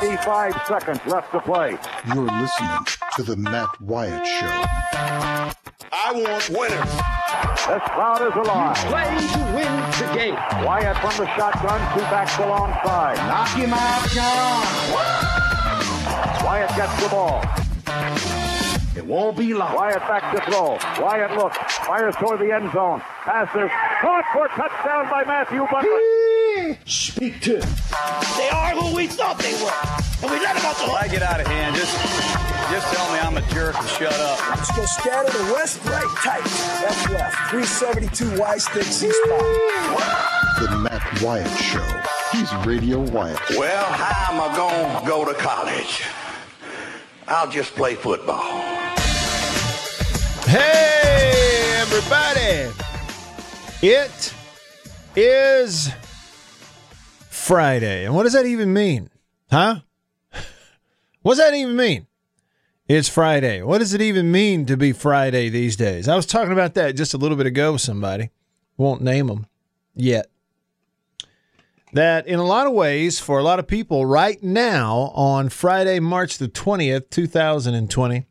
25 seconds left to play. You're listening to The Matt Wyatt Show. I want winners. This crowd is alive. You play to win the game. Wyatt from the shotgun, two backs alongside. Knock him out, John. Wyatt gets the ball. It won't be long. Wyatt back to throw. Wyatt looks. Fires toward the end zone. Passes. Caught for touchdown by Matthew Butler. Speak to. They are who we thought they were. And we let them out the hook. I get out of hand. Just tell me I'm a jerk and shut up. Let's go scatter the west, right, tight. Left, left. 372 Y stick, C spot. The Matt Wyatt Show. He's Radio Wyatt. Well, how am I going to go to college? I'll just play football. Hey, everybody. It is Friday. And what does that even mean? Huh? What does that even mean? It's Friday. What does it even mean to be Friday these days? I was talking about that just a little bit ago with somebody. Won't name them yet. That in a lot of ways, for a lot of people right now on Friday, March the 20th, 2020,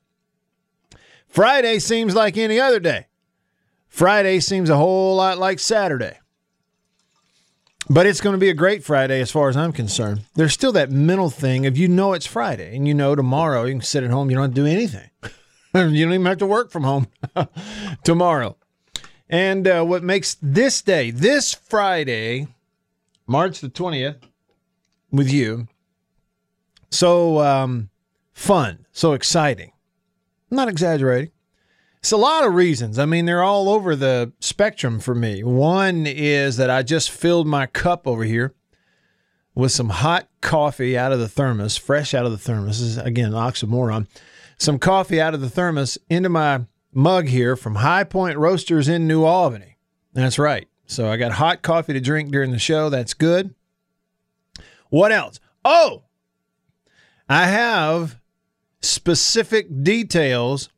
Friday seems like any other day. Friday seems a whole lot like Saturday. But it's going to be a great Friday as far as I'm concerned. There's still that mental thing of, you know, it's Friday and you know tomorrow you can sit at home. You don't have to do anything. You don't even have to work from home tomorrow. And what makes this day, this Friday, March the 20th, with you, so fun, so exciting. I'm not exaggerating. It's a lot of reasons. I mean, they're all over the spectrum for me. One is that I just filled my cup over here with some hot coffee out of the thermos, fresh out of the thermos. This is, again, an oxymoron. Some coffee out of the thermos into my mug here from High Point Roasters in New Albany. That's right. So I got hot coffee to drink during the show. That's good. What else? Oh, I have specific details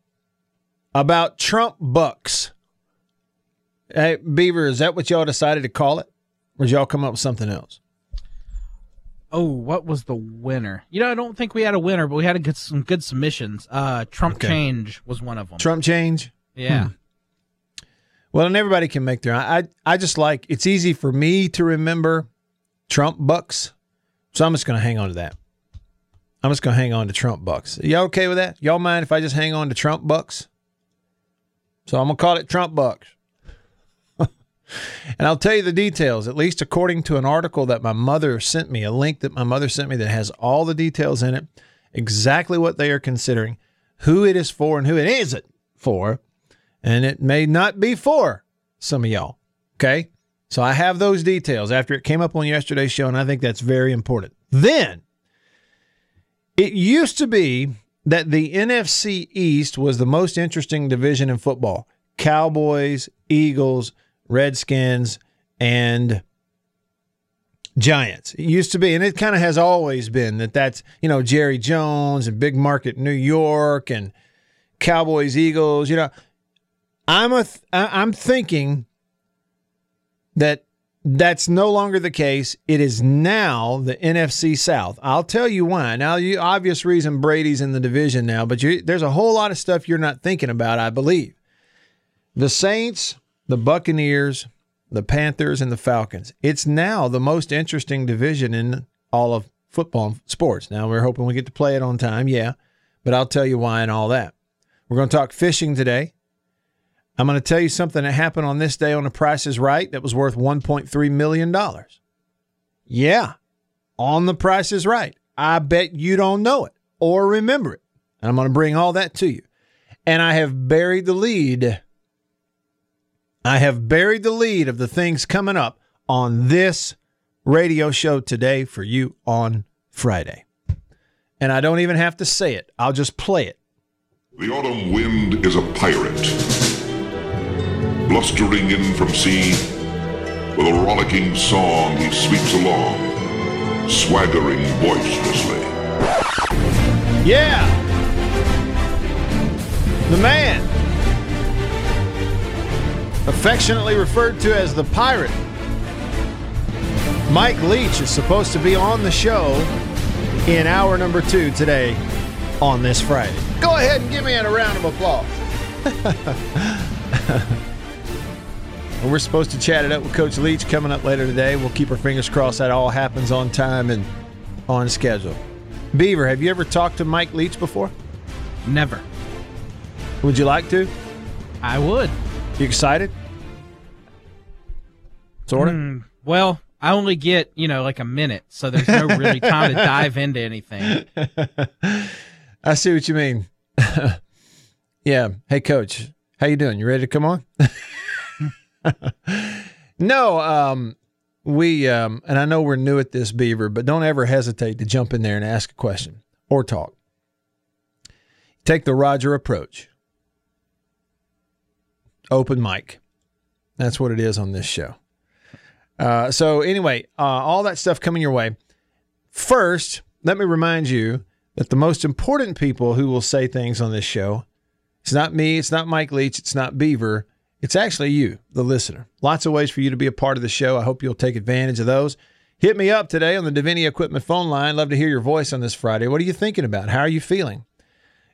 about Trump bucks. Hey, Beaver, is that what y'all decided to call it? Or did y'all come up with something else? Oh, what was the winner? You know, I don't think we had a winner, but we had some good submissions. Trump Change was one of them. Trump Change? Yeah. Well, and everybody can make their own. I just like, it's easy for me to remember Trump bucks, so I'm just going to hang on to that. I'm just going to hang on to Trump bucks. Y'all okay with that? Y'all mind if I just hang on to Trump bucks? So I'm going to call it Trump bucks. And I'll tell you the details, at least according to an article that my mother sent me, a link that my mother sent me that has all the details in it, exactly what they are considering, who it is for and who it isn't for. And it may not be for some of y'all. Okay? So I have those details after it came up on yesterday's show, and I think that's very important. Then, it used to be that the NFC East was the most interesting division in football. Cowboys, Eagles, Redskins, and Giants. It used to be, and it kind of has always been, that that's, you know, Jerry Jones and big market New York and Cowboys, Eagles. You know, I'm thinking that that's no longer the case. It is now the NFC South. I'll tell you why. Now, the obvious reason Brady's in the division now, but there's a whole lot of stuff you're not thinking about, I believe. The Saints, the Buccaneers, the Panthers, and the Falcons. It's now the most interesting division in all of football and sports. Now, we're hoping we get to play it on time, yeah, but I'll tell you why and all that. We're going to talk fishing today. I'm going to tell you something that happened on this day on The Price is Right that was worth $1.3 million. Yeah, on The Price is Right. I bet you don't know it or remember it. And I'm going to bring all that to you. And I have buried the lead. I have buried the lead of the things coming up on this radio show today for you on Friday. And I don't even have to say it. I'll just play it. The autumn wind is a pirate, blustering in from sea, with a rollicking song he sweeps along, swaggering boisterously. Yeah! The man, affectionately referred to as the pirate, Mike Leach, is supposed to be on the show in hour number two today on this Friday. Go ahead and give me a round of applause. We're supposed to chat it up with Coach Leach coming up later today. We'll keep our fingers crossed that all happens on time and on schedule. Beaver, have you ever talked to Mike Leach before? Never. Would you like to? I would. You excited? Sort of? Well, I only get, like a minute, so there's no really time to dive into anything. I see what you mean. Yeah. Hey, Coach, how you doing? You ready to come on? No, we and I know we're new at this, Beaver, but don't ever hesitate to jump in there and ask a question or talk. Take the Roger approach. Open mic. That's what it is on this show. So anyway, all that stuff coming your way. First, let me remind you that the most important people who will say things on this show, it's not me, it's not Mike Leach, it's not Beaver, it's actually you, the listener. Lots of ways for you to be a part of the show. I hope you'll take advantage of those. Hit me up today on the Davini Equipment phone line. Love to hear your voice on this Friday. What are you thinking about? How are you feeling?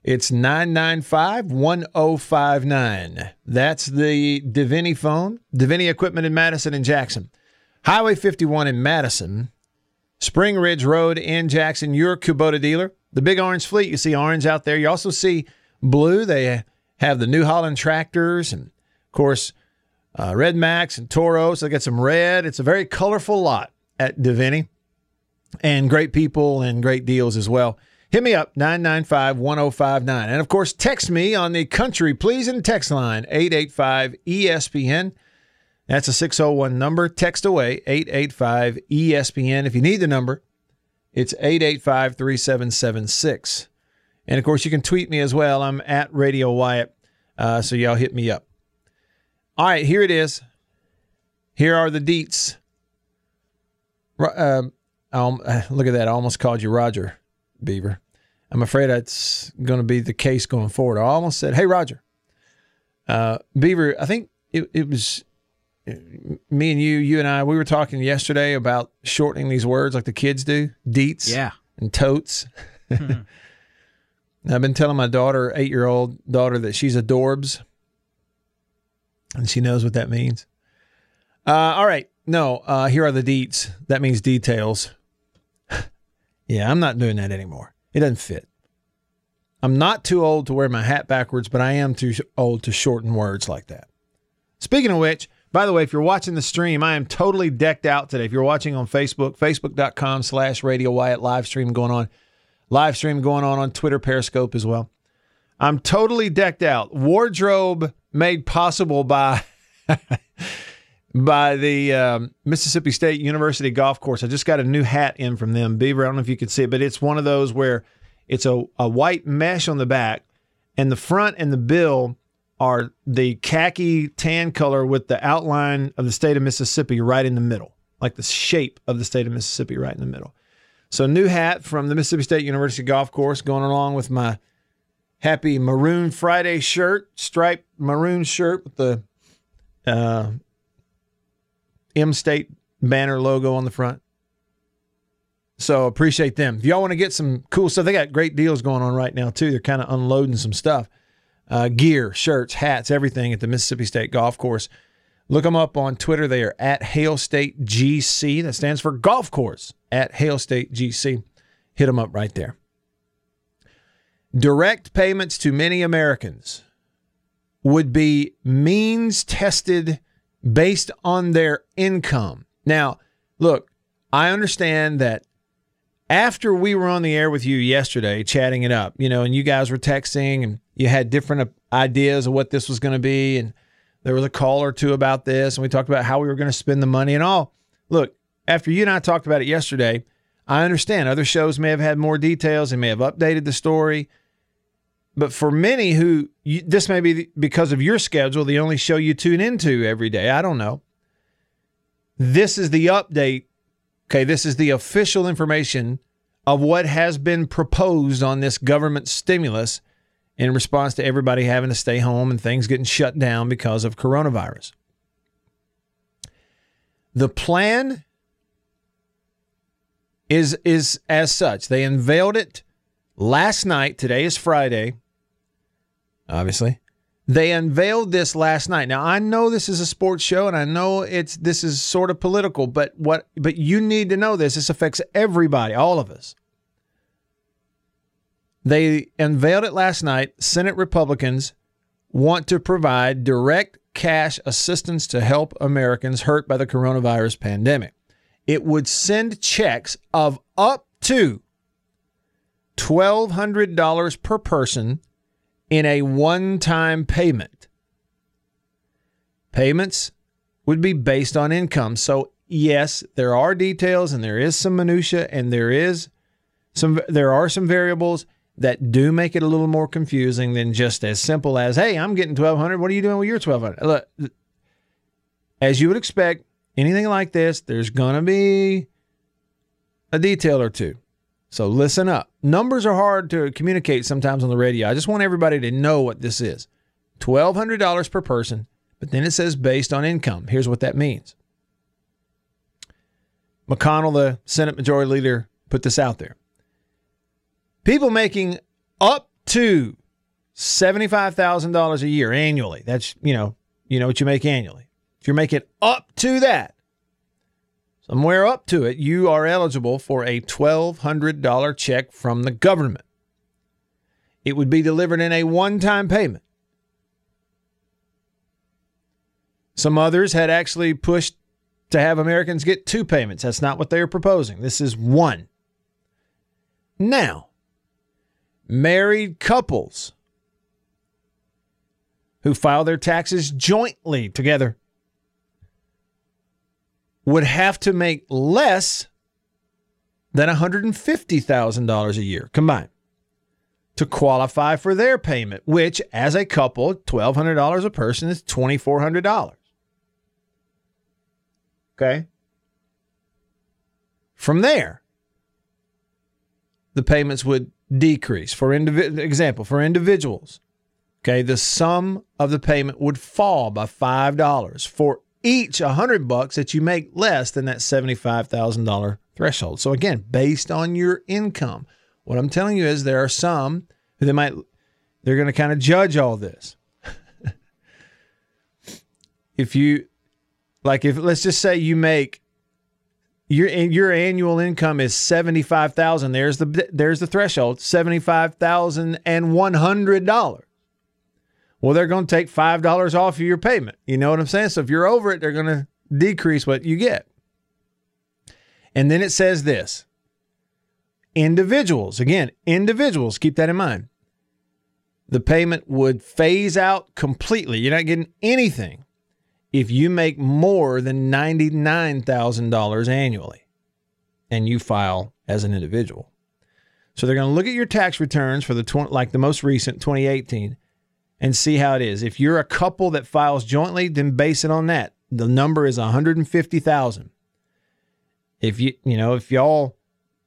It's 995-1059. That's the Davini phone. Davini Equipment in Madison and Jackson. Highway 51 in Madison. Spring Ridge Road in Jackson. Your Kubota dealer. The big orange fleet. You see orange out there. You also see blue. They have the New Holland tractors and, of course, Red Max and Toro, so they got some red. It's a very colorful lot at Davini, and great people and great deals as well. Hit me up, 995-1059. And, of course, text me on the Country Pleasing text line, 885-ESPN. That's a 601 number. Text away, 885-ESPN. If you need the number, it's 885-3776. And, of course, you can tweet me as well. I'm at Radio Wyatt, so y'all hit me up. All right, here it is. Here are the deets. Look at that. I almost called you Roger, Beaver. I'm afraid that's going to be the case going forward. I almost said, hey, Roger. Beaver, I think it was me and you and I, we were talking yesterday about shortening these words like the kids do, deets and totes. I've been telling my daughter, 8-year-old daughter, that she's a dorbs. And she knows what that means. All right. No, here are the deets. That means details. Yeah, I'm not doing that anymore. It doesn't fit. I'm not too old to wear my hat backwards, but I am too old to shorten words like that. Speaking of which, by the way, if you're watching the stream, I am totally decked out today. If you're watching on Facebook, facebook.com/Radio Wyatt live stream going on Twitter, Periscope as well. I'm totally decked out. Wardrobe made possible by the Mississippi State University Golf Course. I just got a new hat in from them. Beaver, I don't know if you can see it, but it's one of those where it's a white mesh on the back, and the front and the bill are the khaki tan color with the outline of the state of Mississippi right in the middle, like the shape of the state of Mississippi right in the middle. So new hat from the Mississippi State University Golf Course going along with my Happy Maroon Friday shirt, striped maroon shirt with the M-State banner logo on the front. So appreciate them. If y'all want to get some cool stuff, they got great deals going on right now too. They're kind of unloading some stuff. Gear, shirts, hats, everything at the Mississippi State Golf Course. Look them up on Twitter. They are at HailStateGC. That stands for golf course, at HailStateGC. Hit them up right there. Direct payments to many Americans would be means tested based on their income. Now, look, I understand that after we were on the air with you yesterday, chatting it up, and you guys were texting and you had different ideas of what this was going to be. And there was a call or two about this. And we talked about how we were going to spend the money and all. Look, after you and I talked about it yesterday, I understand other shows may have had more details and may have updated the story. But for many who, this may be because of your schedule, the only show you tune into every day, I don't know. This is the update. Okay, this is the official information of what has been proposed on this government stimulus in response to everybody having to stay home and things getting shut down because of coronavirus. The plan is as such. They unveiled it last night. Today is Friday, obviously. They unveiled this last night. Now, I know this is a sports show, and I know this is sort of political, but you need to know this. This affects everybody, all of us. They unveiled it last night. Senate Republicans want to provide direct cash assistance to help Americans hurt by the coronavirus pandemic. It would send checks of up to $1,200 per person in a one-time payment. Payments would be based on income. So, yes, there are details and there is some minutia and there are some variables that do make it a little more confusing than just as simple as, hey, I'm getting $1,200. What are you doing with your $1,200? Look, as you would expect, anything like this, there's going to be a detail or two. So listen up. Numbers are hard to communicate sometimes on the radio. I just want everybody to know what this is. $1,200 per person, but then it says based on income. Here's what that means. McConnell, the Senate Majority Leader, put this out there. People making up to $75,000 a year annually. That's, you know what you make annually. If you're making up to that, somewhere up to it, you are eligible for a $1,200 check from the government. It would be delivered in a one-time payment. Some others had actually pushed to have Americans get two payments. That's not what they are proposing. This is one. Now, married couples who file their taxes jointly together would have to make less than $150,000 a year combined to qualify for their payment, which as a couple, $1,200 a person is $2,400. Okay? From there, the payments would decrease. For individuals, okay, the sum of the payment would fall by $5 for each $100 that you make less than that $75,000 threshold. So again, based on your income, what I'm telling you is there are some who they're going to kind of judge all this. If let's just say you make your annual income is $75,000. There's the threshold, $75,100. Well, they're going to take $5 off of your payment. You know what I'm saying? So if you're over it, they're going to decrease what you get. And then it says this. Individuals, keep that in mind. The payment would phase out completely. You're not getting anything if you make more than $99,000 annually and you file as an individual. So they're going to look at your tax returns for the most recent 2018 and see how it is. If you're a couple that files jointly, then base it on that. The number is $150,000. If if y'all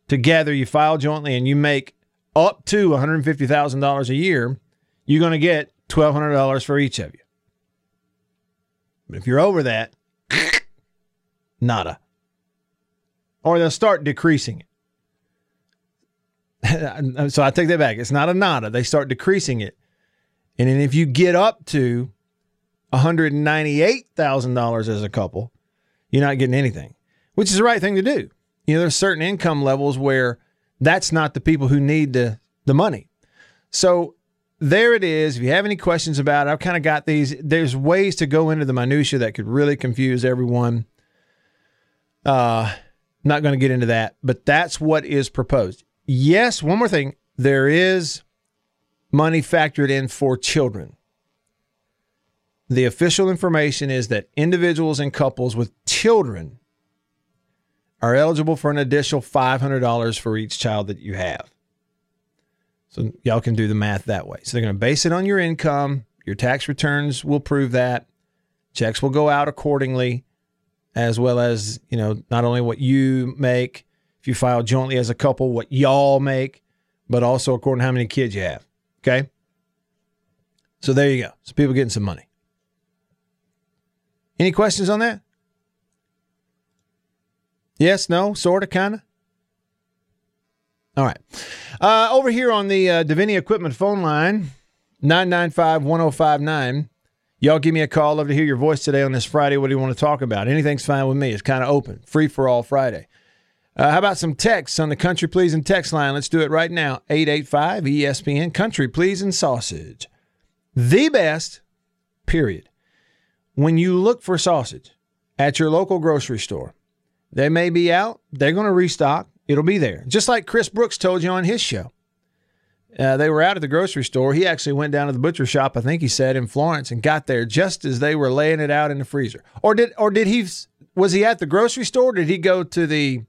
together you file jointly and you make up to $150,000 a year, you're going to get $1,200 for each of you. But if you're over that, nada. Or they'll start decreasing it. So I take that back. It's not a nada. They start decreasing it. And then if you get up to $198,000 as a couple, you're not getting anything, which is the right thing to do. There's certain income levels where that's not the people who need the money. So there it is. If you have any questions about it, I've kind of got these. There's ways to go into the minutia that could really confuse everyone. Not going to get into that, but that's what is proposed. Yes, one more thing. There is money factored in for children. The official information is that individuals and couples with children are eligible for an additional $500 for each child that you have. So y'all can do the math that way. So they're going to base it on your income. Your tax returns will prove that. Checks will go out accordingly, as well as, not only what you make, if you file jointly as a couple, what y'all make, but also according to how many kids you have. Okay, so there you go. So people getting some money. Any questions on that? Yes, no, sort of, kind of? All right. Over here on the Davini Equipment phone line, 995-1059. Y'all give me a call. Love to hear your voice today on this Friday. What do you want to talk about? Anything's fine with me. It's kind of open. Free for all Friday. How about some texts on the Country Pleasing text line? Let's do it right now. 885-ESPN, Country Pleasing Sausage. The best, period. When you look for sausage at your local grocery store, they may be out. They're going to restock. It'll be there. Just like Chris Brooks told you on his show. They were out at the grocery store. He actually went down to the butcher shop, I think he said, in Florence and got there just as they were laying it out in the freezer. Or did he? Was he at the grocery store? Or did he go to the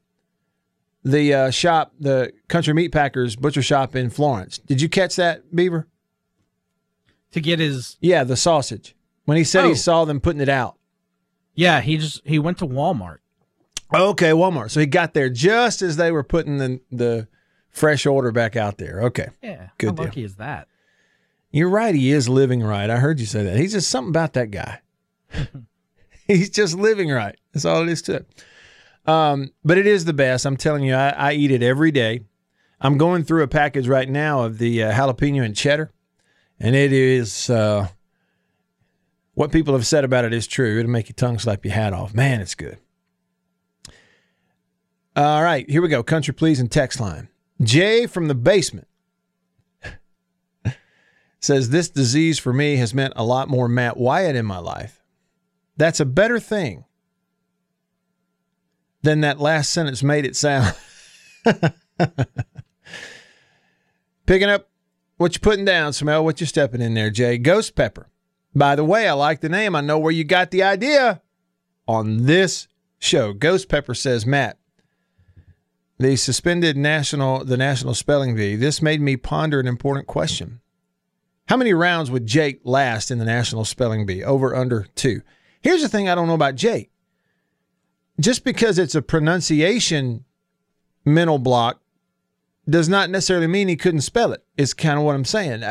shop, the Country Meat Packers butcher shop in Florence? Did you catch that, Beaver? To get his... Yeah, the sausage. When he said he saw them putting it out. Yeah, he went to Walmart. Okay, Walmart. So he got there just as they were putting the fresh order back out there. Okay. Yeah. Good deal. How lucky is that? You're right. He is living right. I heard you say that. He's just something about that guy. He's just living right. That's all it is to it. But it is the best. I'm telling you, I eat it every day. I'm going through a package right now of the jalapeno and cheddar, and it is what people have said about it is true. It'll make your tongue slap your hat off. Man, it's good. All right, here we go. Country Pleasing text line. Jay from the basement says, this disease for me has meant a lot more Matt Wyatt in my life. That's a better thing than that last sentence made it sound. Picking up what you're putting down, smell what you're stepping in there, Jay. Ghost Pepper. By the way, I like the name. I know where you got the idea on this show. Ghost Pepper says, Matt, they suspended the National Spelling Bee. This made me ponder an important question. How many rounds would Jake last in the National Spelling Bee? Over, under, 2. Here's the thing I don't know about Jake. Just because it's a pronunciation mental block does not necessarily mean he couldn't spell it. It's kind of what I'm saying.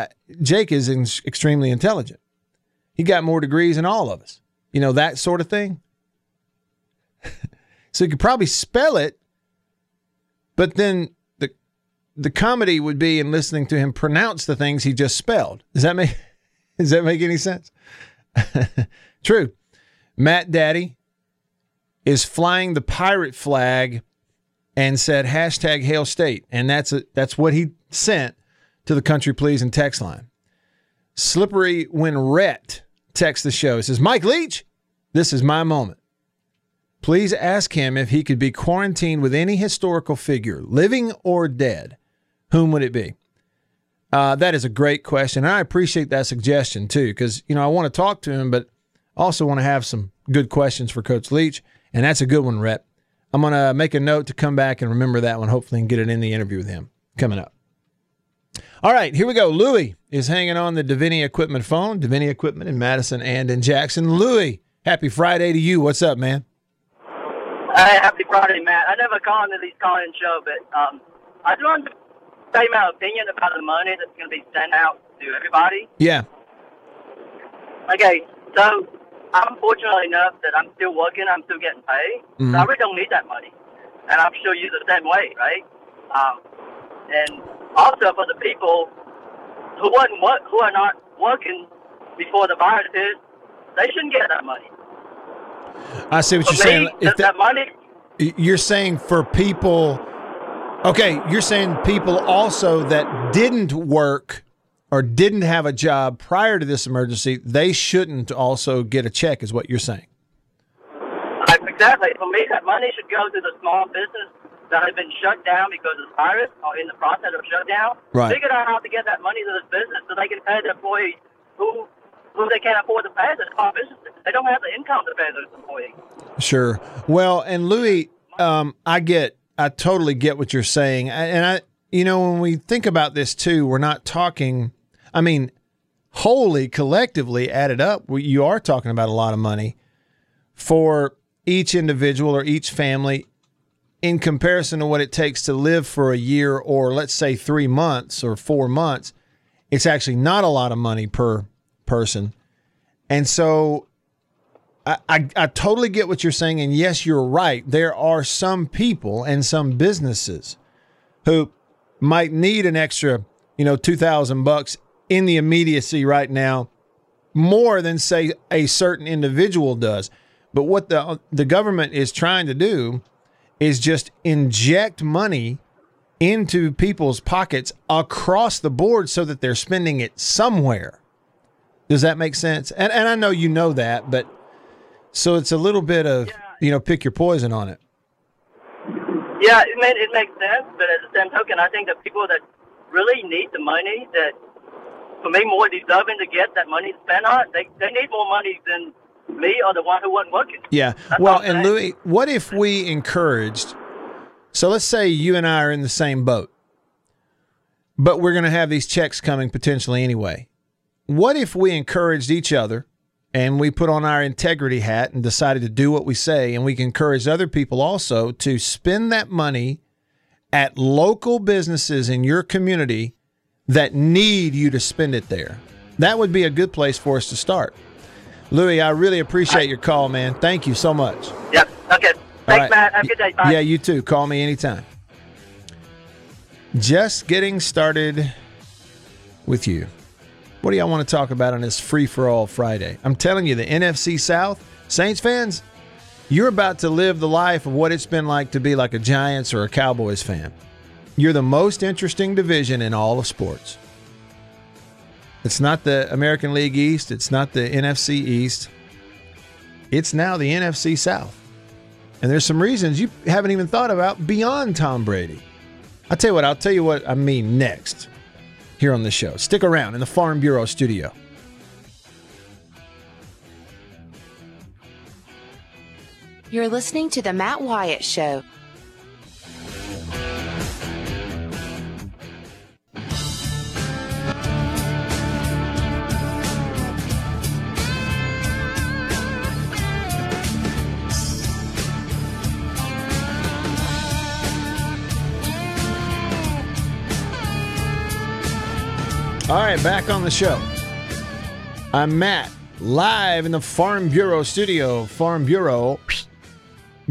Jake is extremely intelligent. He got more degrees than all of us. You know, that sort of thing. So he could probably spell it. But then the comedy would be in listening to him pronounce the things he just spelled. Does that make any sense? True. Matt Daddy is flying the pirate flag and said hashtag Hail State. And that's what he sent to the Country Pleasing text line. Slippery When Rhett texts the show. It says, Mike Leach, this is my moment. Please ask him if he could be quarantined with any historical figure, living or dead. Whom would it be? That is a great question. And I appreciate that suggestion, too, because, you know, I want to talk to him, but also want to have some good questions for Coach Leach. And that's a good one, Rhett. I'm going to make a note to come back and remember that one, hopefully, and get it in the interview with him coming up. All right, here we go. Louie is hanging on the Davini Equipment phone. Davini Equipment in Madison and in Jackson. Louie, happy Friday to you. What's up, man? Hey, happy Friday, Matt. I never call into these call-in show, but I just wanted to say my opinion about the money that's going to be sent out to everybody. Yeah. Okay, so I'm fortunate enough that I'm still working. I'm still getting paid. Mm-hmm. So I really don't need that money. And I'm sure you're the same way, right? And also for the people who are not working before the virus hit, they shouldn't get that money. I see what you're saying. That money. You're saying for people. Okay, you're saying people also that didn't work or didn't have a job prior to this emergency, they shouldn't also get a check, is what you're saying. Exactly. For me, that money should go to the small business that have been shut down because of the virus or in the process of shutdown. Right. Figure out how to get that money to this business so they can pay the employees who they can't afford to pay their small businesses. They don't have the income to pay those employees. Sure. Well, and Louis, I totally get what you're saying. When we think about this too, we're not talking, I mean, wholly, collectively added up, you are talking about a lot of money for each individual or each family in comparison to what it takes to live for a year or let's say 3 months or 4 months. It's actually not a lot of money per person. And so I totally get what you're saying. And yes, you're right. There are some people and some businesses who might need an extra, $2,000 in the immediacy right now, more than, say, a certain individual does. But what the government is trying to do is just inject money into people's pockets across the board so that they're spending it somewhere. Does that make sense? And I know you know that, but so it's a little bit of, pick your poison on it. Yeah, it makes sense, but at the same token, I think that people that really need the money, that for me more deserving to get that money spent on, they need more money than me or the one who wasn't working. Yeah, well, and Louis, what if we encouraged... So let's say you and I are in the same boat, but we're going to have these checks coming potentially anyway. What if we encouraged each other and we put on our integrity hat and decided to do what we say, and we can encourage other people also to spend that money at local businesses in your community that need you to spend it there? That would be a good place for us to start. Louis, I really appreciate your call, man. Thank you so much. Yep. Okay. Thanks, Matt. Have a good day. Bye. Yeah, you too. Call me anytime. Just getting started with you. What do y'all want to talk about on this free-for-all Friday? I'm telling you, the NFC South, Saints fans, you're about to live the life of what it's been like to be like a Giants or a Cowboys fan. You're the most interesting division in all of sports. It's not the American League East. It's not the NFC East. It's now the NFC South. And there's some reasons you haven't even thought about beyond Tom Brady. I'll tell you what I mean next here on the show. Stick around in the Farm Bureau studio. You're listening to The Matt Wyatt Show. All right, back on the show. I'm Matt, live in the Farm Bureau studio. Farm Bureau,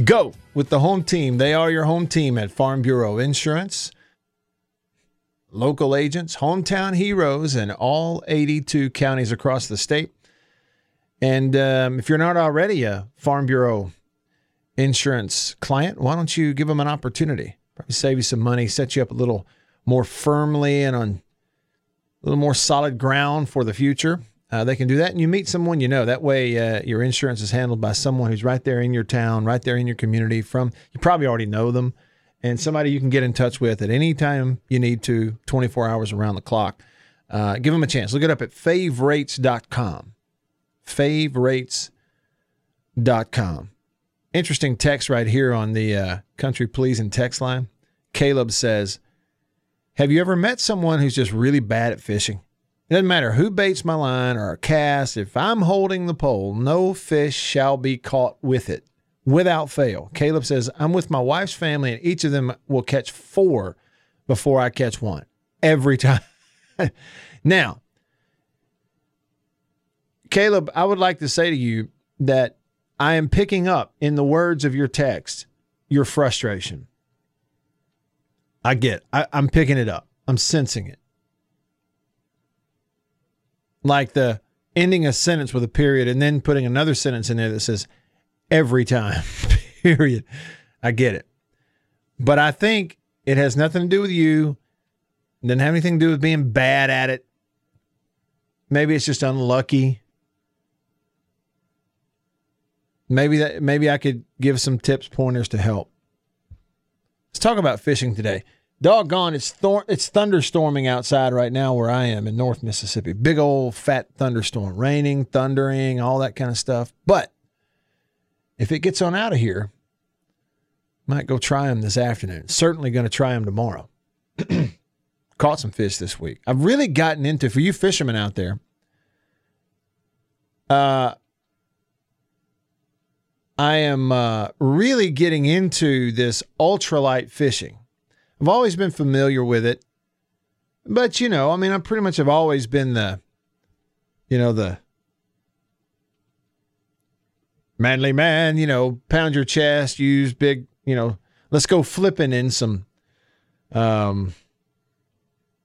go with the home team. They are your home team at Farm Bureau Insurance. Local agents, hometown heroes in all 82 counties across the state. And if you're not already a Farm Bureau Insurance client, why don't you give them an opportunity? Probably save you some money, set you up a little more firmly and on a little more solid ground for the future. They can do that, and you meet someone you know. That way, your insurance is handled by someone who's right there in your town, right there in your community. You probably already know them, and somebody you can get in touch with at any time you need to, 24 hours around the clock. Give them a chance. Look it up at favrates.com. Favrates.com. Interesting text right here on the Country Pleasing text line. Caleb says, have you ever met someone who's just really bad at fishing? It doesn't matter who baits my line or casts. If I'm holding the pole, no fish shall be caught with it, without fail. Caleb says, I'm with my wife's family, and each of them will catch 4 before I catch 1 every time. Now, Caleb, I would like to say to you that I am picking up, in the words of your text, your frustration. I get it. I'm picking it up. I'm sensing it. Like the ending a sentence with a period and then putting another sentence in there that says, every time, period. I get it. But I think it has nothing to do with you. It doesn't have anything to do with being bad at it. Maybe it's just unlucky. Maybe I could give some tips, pointers to help. Let's talk about fishing today. Doggone, it's thunderstorming outside right now where I am in North Mississippi. Big old fat thunderstorm, raining, thundering, all that kind of stuff. But if it gets on out of here, might go try them this afternoon. Certainly going to try them tomorrow. Caught some fish this week. I've really gotten into, for you fishermen out there, I am really getting into this ultralight fishing. I've always been familiar with it, but I pretty much have always been the manly man, pound your chest, use big, let's go flipping in some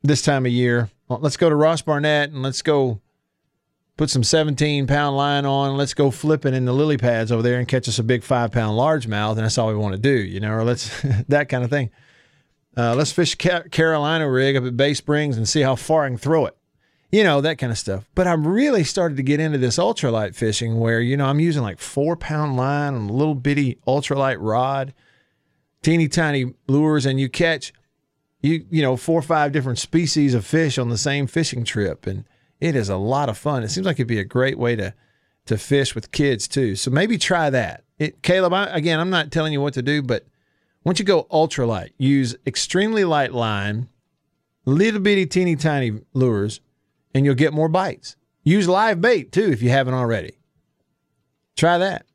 this time of year. Let's go to Ross Barnett and let's go put some 17-pound line on. Let's go flipping in the lily pads over there and catch us a big 5-pound largemouth, and that's all we want to do, you know, or let's that kind of thing. Let's fish Carolina rig up at Bay Springs and see how far I can throw it. You know, that kind of stuff. But I'm really started to get into this ultralight fishing where, you know, I'm using like 4-pound line and a little bitty ultralight rod, teeny tiny lures, and you catch, you know, 4 or 5 different species of fish on the same fishing trip. And it is a lot of fun. It seems like it'd be a great way to fish with kids too. So maybe try that. Caleb, again, I'm not telling you what to do, but once you go ultralight, use extremely light line, little bitty teeny tiny lures, and you'll get more bites. Use live bait, too, if you haven't already. Try that.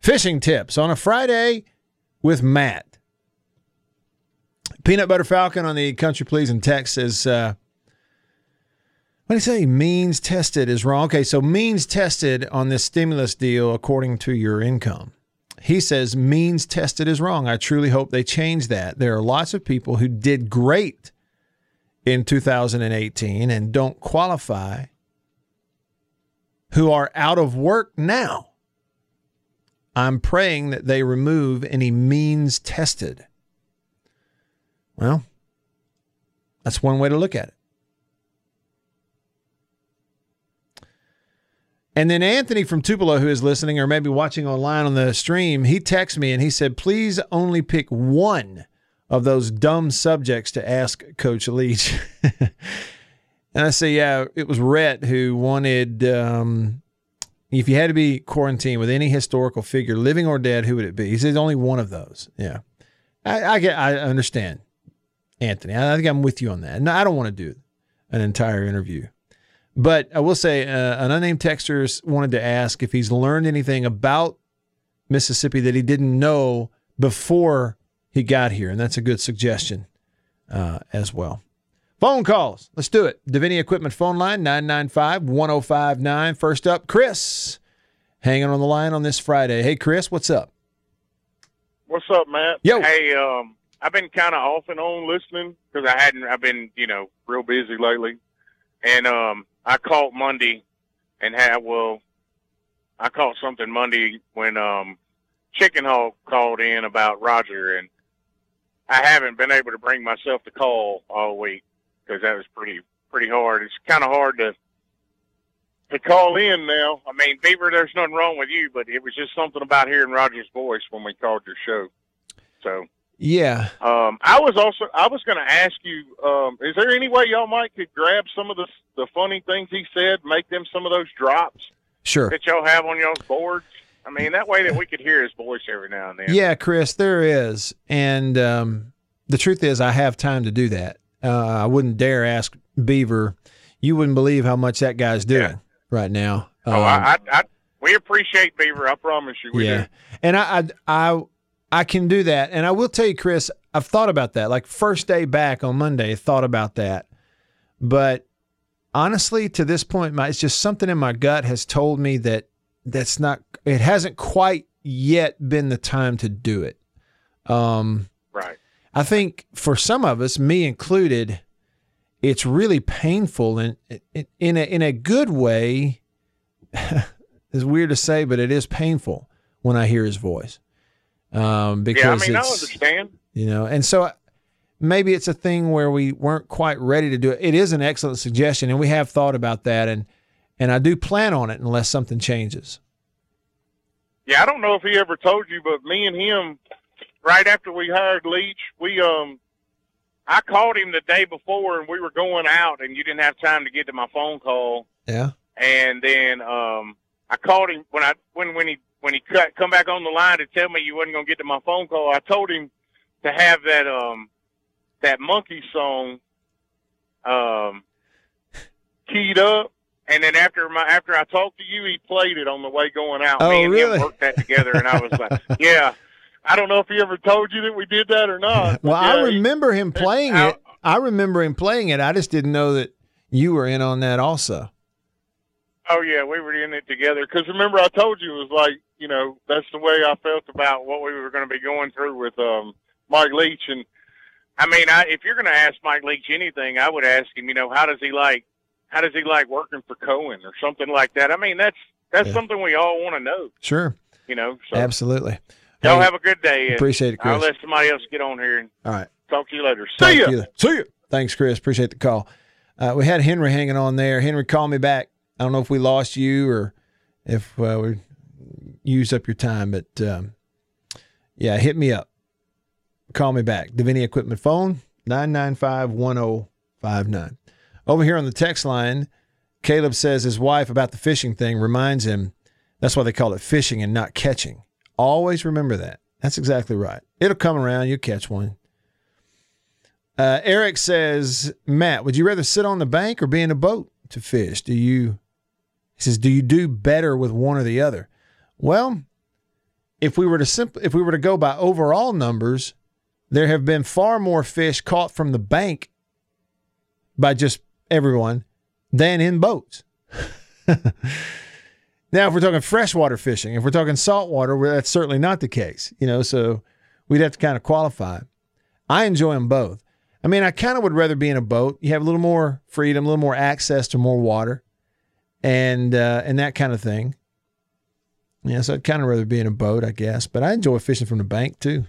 Fishing tips on a Friday with Matt. Peanut Butter Falcon on the Country Pleasing text says, what do you say? Means tested is wrong. Okay, so means tested on this stimulus deal according to your income. He says means tested is wrong. I truly hope they change that. There are lots of people who did great in 2018 and don't qualify, who are out of work now. I'm praying that they remove any means tested. Well, that's one way to look at it. And then Anthony from Tupelo, who is listening or maybe watching online on the stream, he texted me and he said, please only pick one of those dumb subjects to ask Coach Leach. And I say, yeah, it was Rhett who wanted, if you had to be quarantined with any historical figure, living or dead, who would it be? He says only one of those. Yeah. I understand, Anthony. I think I'm with you on that. No, I don't want to do an entire interview. But I will say an unnamed texter wanted to ask if he's learned anything about Mississippi that he didn't know before he got here, and that's a good suggestion as well. Phone calls. Let's do it. Davini Equipment phone line, 995-1059. First up, Chris, hanging on the line on this Friday. Hey, Chris, what's up? What's up, Matt? Yo. Hey, I've been kind of off and on listening because I've been, you know, real busy lately. And I caught Monday and I caught something Monday when Chicken Hawk called in about Roger, and I haven't been able to bring myself to call all week because that was pretty hard. It's kind of hard to call in now. I mean, Beaver, there's nothing wrong with you, but it was just something about hearing Roger's voice when we called your show. So yeah, I was going to ask you, is there any way y'all might could grab some of the funny things he said, make them some of those drops? Sure. That y'all have on y'all's boards. I mean, that way that we could hear his voice every now and then. Yeah, Chris, there is. And the truth is I have time to do that. I wouldn't dare ask Beaver. You wouldn't believe how much that guy's doing right now. We appreciate Beaver. I promise you we do. And I can do that. And I will tell you, Chris, I've thought about that. Like first day back on Monday, I thought about that. But honestly, to this point, it's just something in my gut has told me that that's not, it hasn't quite yet been the time to do it. Right. I think for some of us, me included, it's really painful and in a good way. It's weird to say, but it is painful when I hear his voice. Because I understand, you know, and so maybe it's a thing where we weren't quite ready to do it. It is an excellent suggestion, and we have thought about that, and I do plan on it unless something changes. Yeah, I don't know if he ever told you, but me and him, right after we hired Leach, I called him the day before, and we were going out, and you didn't have time to get to my phone call. Yeah. And then I called him when he come back on the line to tell me you wasn't going to get to my phone call. I told him to have that monkey song keyed up. And then after I talked to you, he played it on the way going out. Me and him worked that together, and I was like, yeah. I don't know if he ever told you that we did that or not. Well, yeah, I remember him playing it. I remember him playing it. I just didn't know that you were in on that also. Oh, yeah, we were in it together. Because remember I told you it was like, you know, that's the way I felt about what we were going to be going through with Mike Leach. And I mean, if you're going to ask Mike Leach anything, I would ask him, you know, how does he like working for Cohen or something like that? I mean, that's something we all want to know. Sure. You know, so. Absolutely. Y'all have a good day. Appreciate it, Chris. I'll let somebody else get on here. All right. Talk to you later. See ya. See ya. Thanks, Chris. Appreciate the call. We had Henry hanging on there. Henry, call me back. I don't know if we lost you or if we used up your time, but yeah, hit me up. Call me back. Davini Equipment phone, 995-1059. Over here on the text line, Caleb says his wife about the fishing thing reminds him that's why they call it fishing and not catching. Always remember that. That's exactly right. It'll come around. You'll catch one. Eric says, Matt, would you rather sit on the bank or be in a boat to fish? He says, do you do better with one or the other? Well, if we were to go by overall numbers, there have been far more fish caught from the bank by just everyone than in boats. Now, if we're talking freshwater fishing, if we're talking saltwater, that's certainly not the case, you know, so we'd have to kind of qualify. I enjoy them both. I mean, I kind of would rather be in a boat. You have a little more freedom, a little more access to more water and that kind of thing. Yeah, so I'd kind of rather be in a boat, I guess, but I enjoy fishing from the bank too.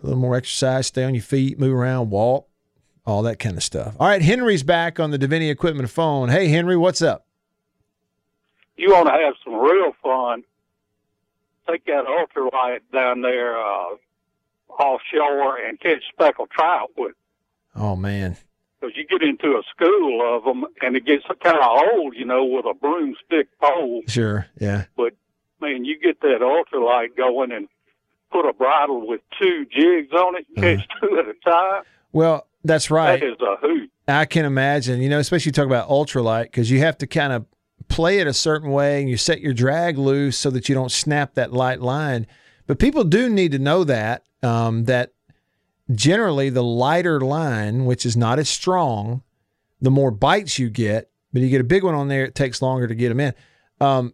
A little more exercise, stay on your feet, move around, walk, all that kind of stuff. All right, Henry's back on the Davini Equipment phone. Hey, Henry, what's up? You want to have some real fun, take that ultralight down there offshore and catch speckled trout with it. Oh, man. Because you get into a school of them, and it gets kind of old, you know, with a broomstick pole. Sure, yeah. But, man, you get that ultralight going and put a bridle with two jigs on it and catch two at a time. Well, that's right. That is a hoot. I can imagine, you know, especially you talk about ultralight because you have to kind of play it a certain way and you set your drag loose so that you don't snap that light line. But people do need to know that, that generally the lighter line, which is not as strong, the more bites you get, but you get a big one on there, it takes longer to get them in.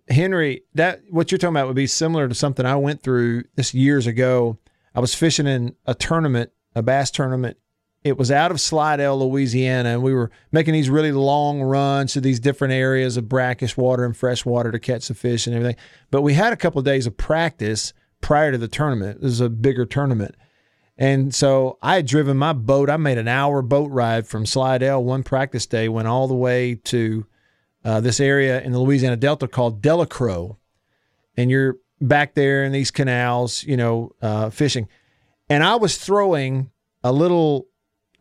Henry, that what you're talking about would be similar to something I went through this years ago. I was fishing in a tournament, a bass tournament. It was out of Slidell, Louisiana, and we were making these really long runs to these different areas of brackish water and fresh water to catch the fish and everything. But we had a couple of days of practice prior to the tournament. This is a bigger tournament. And so I had driven my boat. I made an hour boat ride from Slidell one practice day, went all the way to this area in the Louisiana Delta called Delacroix. And you're back there in these canals, you know, fishing. And I was throwing a little...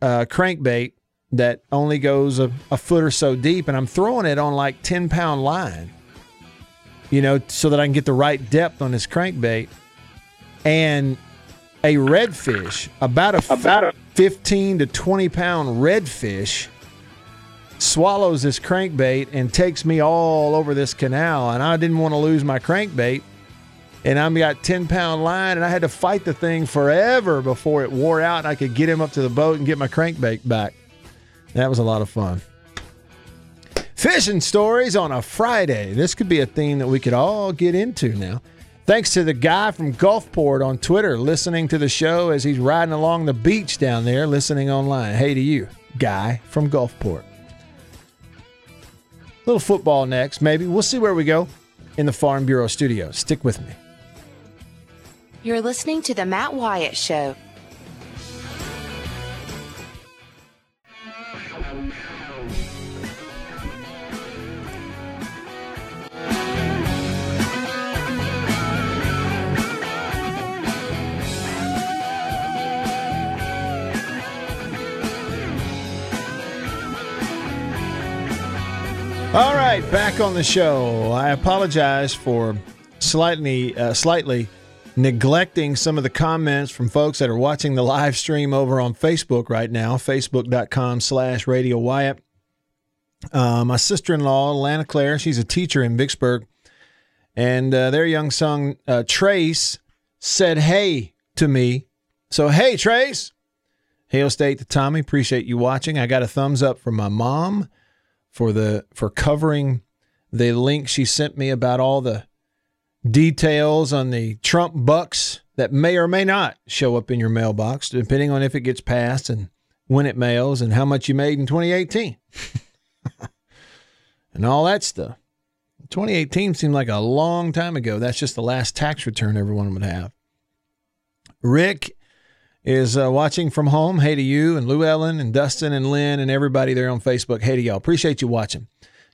crankbait that only goes a foot or so deep, and I'm throwing it on like 10-pound line, you know, so that I can get the right depth on this crankbait. And a redfish, about a 15 to 20-pound redfish, swallows this crankbait and takes me all over this canal, and I didn't want to lose my crankbait. And I've got 10-pound line, and I had to fight the thing forever before it wore out, and I could get him up to the boat and get my crankbait back. That was a lot of fun. Fishing stories on a Friday. This could be a theme that we could all get into now. Thanks to the guy from Gulfport on Twitter listening to the show as he's riding along the beach down there, listening online. Hey to you, guy from Gulfport. A little football next, maybe. We'll see where we go in the Farm Bureau studios. Stick with me. You're listening to The Matt Wyatt Show. All right, back on the show. I apologize for slightly neglecting some of the comments from folks that are watching the live stream over on Facebook right now, facebook.com/Radio Wyatt. My sister-in-law, Lana Claire, she's a teacher in Vicksburg, and their young son, Trace, said hey to me. So, hey, Trace. Hail State to Tommy. Appreciate you watching. I got a thumbs up from my mom for covering the link she sent me about all the details on the Trump bucks that may or may not show up in your mailbox, depending on if it gets passed and when it mails and how much you made in 2018 and all that stuff. 2018 seemed like a long time ago. That's just the last tax return everyone would have. Rick is watching from home. Hey to you and Lou Ellen and Dustin and Lynn and everybody there on Facebook. Hey to y'all. Appreciate you watching.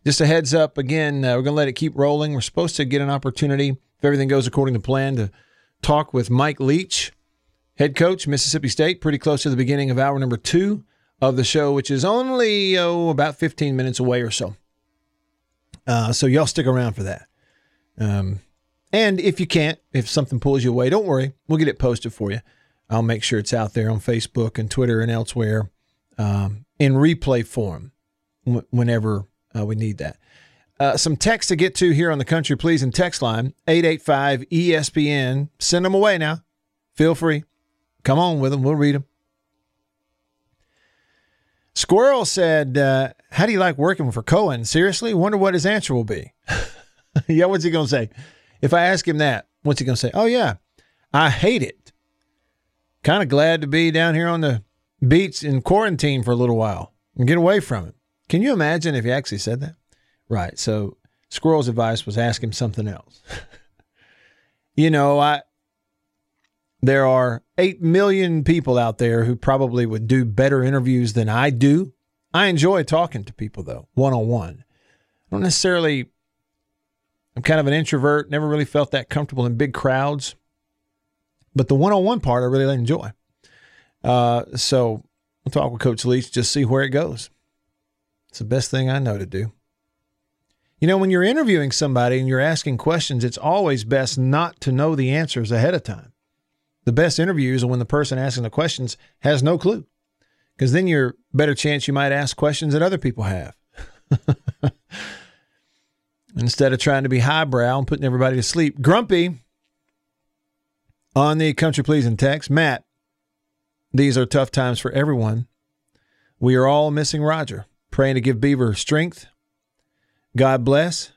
Just a heads up, again, we're going to let it keep rolling. We're supposed to get an opportunity, if everything goes according to plan, to talk with Mike Leach, head coach, Mississippi State, pretty close to the beginning of hour number 2 of the show, which is only about 15 minutes away or so. So y'all stick around for that. And if you can't, if something pulls you away, don't worry. We'll get it posted for you. I'll make sure it's out there on Facebook and Twitter and elsewhere in replay form whenever we need that. Some text to get to here on the Country Pleasing text line, 885-ESPN. Send them away now. Feel free. Come on with them. We'll read them. Squirrel said, how do you like working for Cohen? Seriously? Wonder what his answer will be. Yeah, what's he going to say? If I ask him that, what's he going to say? Oh, yeah, I hate it. Kind of glad to be down here on the beach in quarantine for a little while and get away from it. Can you imagine if he actually said that? Right, so Squirrel's advice was ask him something else. You know, there are 8 million people out there who probably would do better interviews than I do. I enjoy talking to people, though, one-on-one. I don't necessarily, I'm kind of an introvert, never really felt that comfortable in big crowds. But the one-on-one part I really enjoy. So we'll talk with Coach Leach, just see where it goes. It's the best thing I know to do. You know, when you're interviewing somebody and you're asking questions, it's always best not to know the answers ahead of time. The best interviews are when the person asking the questions has no clue, because then you're better chance you might ask questions that other people have. Instead of trying to be highbrow and putting everybody to sleep. Grumpy on the Country Pleasing text, Matt, these are tough times for everyone. We are all missing Roger. Praying to give Beaver strength. God bless.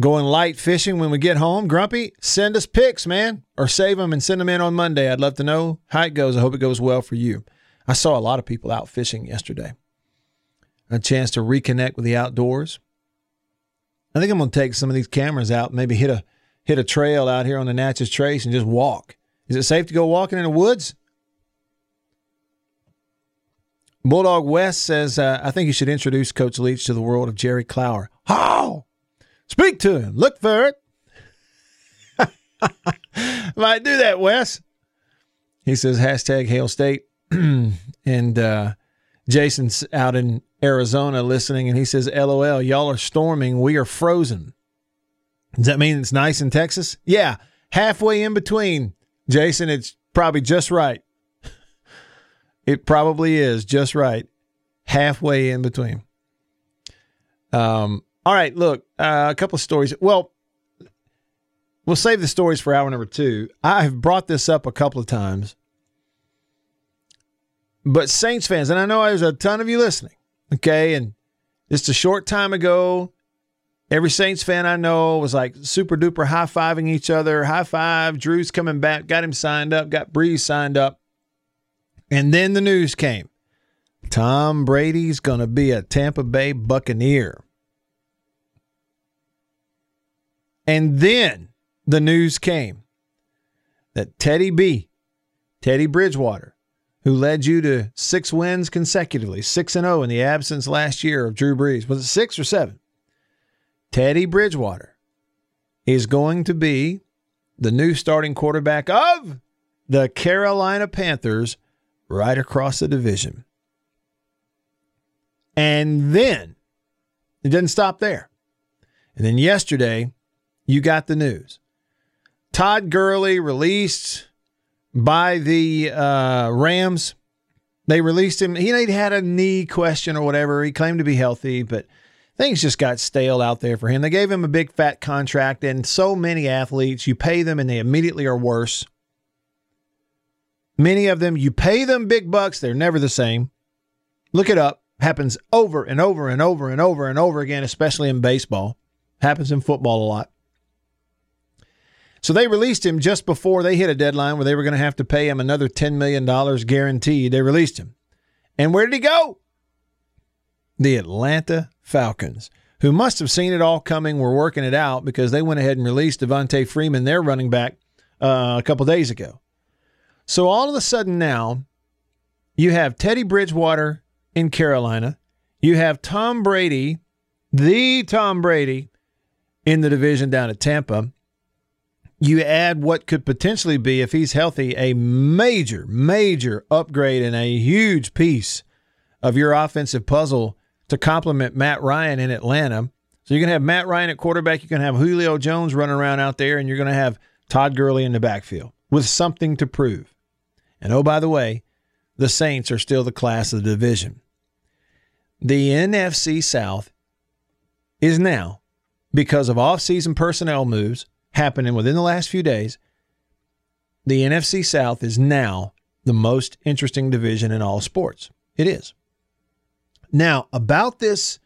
Going light fishing when we get home. Grumpy, send us pics, man, or save them and send them in on Monday. I'd love to know how it goes. I hope it goes well for you. I saw a lot of people out fishing yesterday. A chance to reconnect with the outdoors. I think I'm going to take some of these cameras out, maybe hit a trail out here on the Natchez Trace and just walk. Is it safe to go walking in the woods? Bulldog West says, I think you should introduce Coach Leach to the world of Jerry Clower. Oh! Speak to him. Look for it. Might do that, Wes. He says, hashtag Hail State. And Jason's out in Arizona listening, and he says, LOL, y'all are storming. We are frozen. Does that mean it's nice in Texas? Yeah, halfway in between. Jason, it's probably just right. It probably is just right. Halfway in between. All right, look, a couple of stories. Well, we'll save the stories for hour number 2. I've brought this up a couple of times. But Saints fans, and I know there's a ton of you listening, okay? And just a short time ago, every Saints fan I know was like super-duper high-fiving each other. High five, Drew's coming back, got him signed up, got Breeze signed up. And then the news came. Tom Brady's going to be a Tampa Bay Buccaneer. And then the news came that Teddy Bridgewater, who led you to 6 wins consecutively, 6-0 in the absence last year of Drew Brees. Was it 6 or 7? Teddy Bridgewater is going to be the new starting quarterback of the Carolina Panthers right across the division. And then it didn't stop there. And then yesterday, you got the news. Todd Gurley released by the Rams. They released him. He had a knee question or whatever. He claimed to be healthy, but things just got stale out there for him. They gave him a big fat contract, and so many athletes, you pay them and they immediately are worse. Many of them, you pay them big bucks, they're never the same. Look it up. Happens over and over and over and over and over again, especially in baseball. Happens in football a lot. So they released him just before they hit a deadline where they were going to have to pay him another $10 million guaranteed. They released him. And where did he go? The Atlanta Falcons, who must have seen it all coming, were working it out because they went ahead and released Devontae Freeman, their running back, a couple days ago. So all of a sudden now, you have Teddy Bridgewater in Carolina. You have Tom Brady, the Tom Brady, in the division down at Tampa. You add what could potentially be, if he's healthy, a major, major upgrade and a huge piece of your offensive puzzle to complement Matt Ryan in Atlanta. So you're going to have Matt Ryan at quarterback. You're going to have Julio Jones running around out there, and you're going to have Todd Gurley in the backfield with something to prove. And oh, by the way, the Saints are still the class of the division. The NFC South is now, because of off-season personnel moves happening within the last few days, the NFC South is now the most interesting division in all sports. It is. Now, about this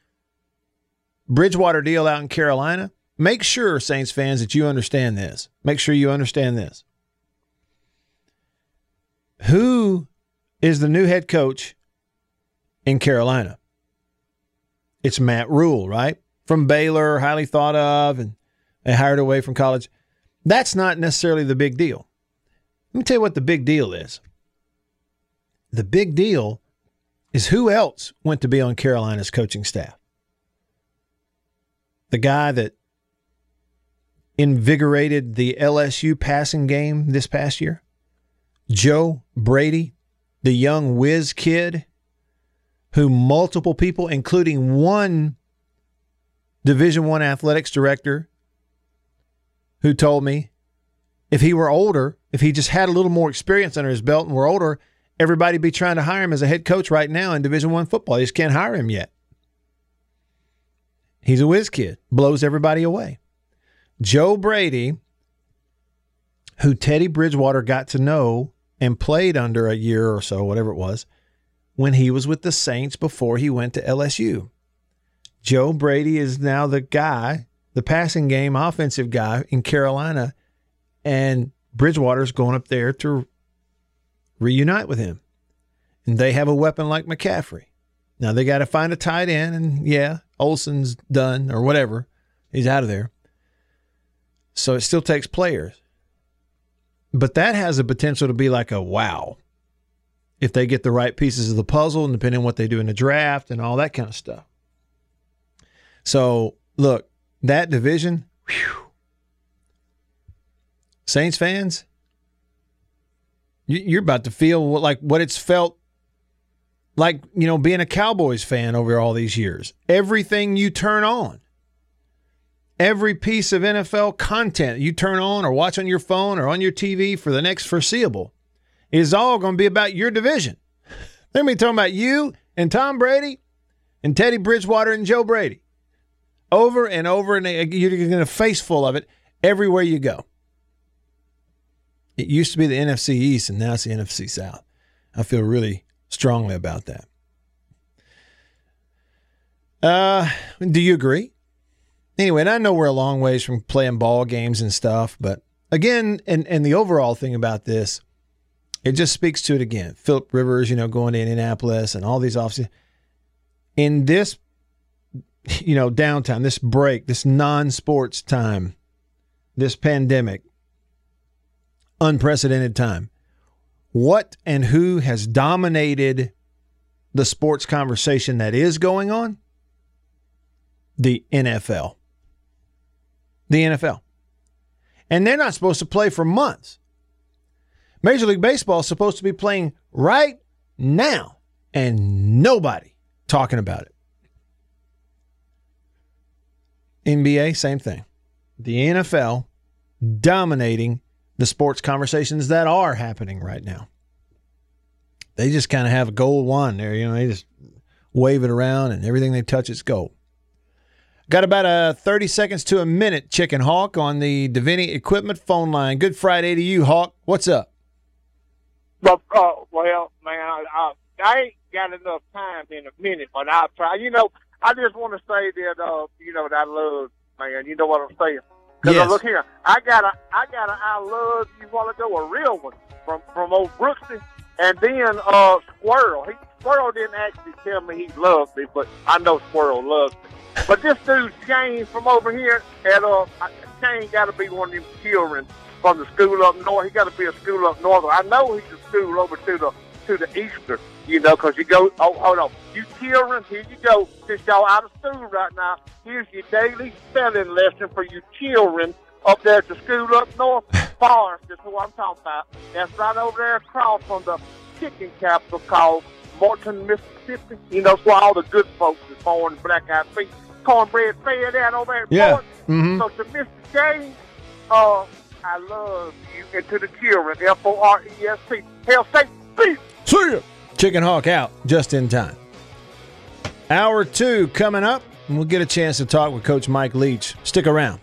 Bridgewater deal out in Carolina, make sure, Saints fans, that you understand this. Make sure you understand this. Who is the new head coach in Carolina? It's Matt Rule, right? From Baylor, highly thought of, and they hired away from college. That's not necessarily the big deal. Let me tell you what the big deal is. The big deal is who else went to be on Carolina's coaching staff. The guy that invigorated the LSU passing game this past year, Joe Brady, the young whiz kid who multiple people, including one Division I athletics director, who told me if he were older, if he just had a little more experience under his belt and were older, everybody would be trying to hire him as a head coach right now in Division I football. They just can't hire him yet. He's a whiz kid, blows everybody away. Joe Brady, who Teddy Bridgewater got to know and played under a year or so, whatever it was, when he was with the Saints before he went to LSU. Joe Brady is now the guy, the passing game offensive guy in Carolina, and Bridgewater's going up there to reunite with him. And they have a weapon like McCaffrey. Now they got to find a tight end, and yeah, Olsen's done or whatever. He's out of there. So it still takes players. But that has the potential to be like a wow if they get the right pieces of the puzzle, and depending on what they do in the draft and all that kind of stuff. So, look, that division, whew. Saints fans, you're about to feel what it's felt like, you know, being a Cowboys fan over all these years. Everything you turn on, every piece of NFL content you turn on or watch on your phone or on your TV for the next foreseeable is all going to be about your division. They're going to be talking about you and Tom Brady and Teddy Bridgewater and Joe Brady. Over and over, and you're going to face full of it everywhere you go. It used to be the NFC East, and now it's the NFC South. I feel really strongly about that. Do you agree? Anyway, and I know we're a long ways from playing ball games and stuff, but again, and the overall thing about this, it just speaks to it again. Philip Rivers, you know, going to Indianapolis and all these offices. In this, you know, downtime, this break, this non-sports time, this pandemic, unprecedented time, what and who has dominated the sports conversation that is going on? The NFL. The NFL. And they're not supposed to play for months. Major League Baseball is supposed to be playing right now, and nobody talking about it. NBA, same thing. The NFL dominating the sports conversations that are happening right now. They just kind of have a gold wand there. You know, they just wave it around and everything they touch is gold. Got about a 30 seconds to a minute, Chicken Hawk, on the Davini Equipment phone line. Good Friday to you, Hawk. What's up? Well, man, I ain't got enough time in a minute, but I'll try. You know, I just want to say that, you know, that I love, man. You know what I'm saying? Because yes. I look here, I got a I love you want to go a real one from old Brooksy, and then Squirrel. Squirrel didn't actually tell me he loved me, but I know Squirrel loves me. But this dude Shane from over here at Shane got to be one of them children from the school up north. He got to be a school up north. I know he's a school over to the eastern, you know, because you go. Oh, hold on, you children, here you go. Since y'all out of school right now, here's your daily spelling lesson for you children up there at the school up north. Forest is who I'm talking about. That's right over there across from the chicken capital called Morton, Mississippi. You know, so all the good folks is born black-eyed feet, cornbread fed out over there. Yeah. Mm-hmm. So to Mr. James, I love you, and to the children, F-O-R-E-S-T, Hail State Beef. See ya. Chicken Hawk out just in time. Hour 2 coming up, and we'll get a chance to talk with Coach Mike Leach. Stick around.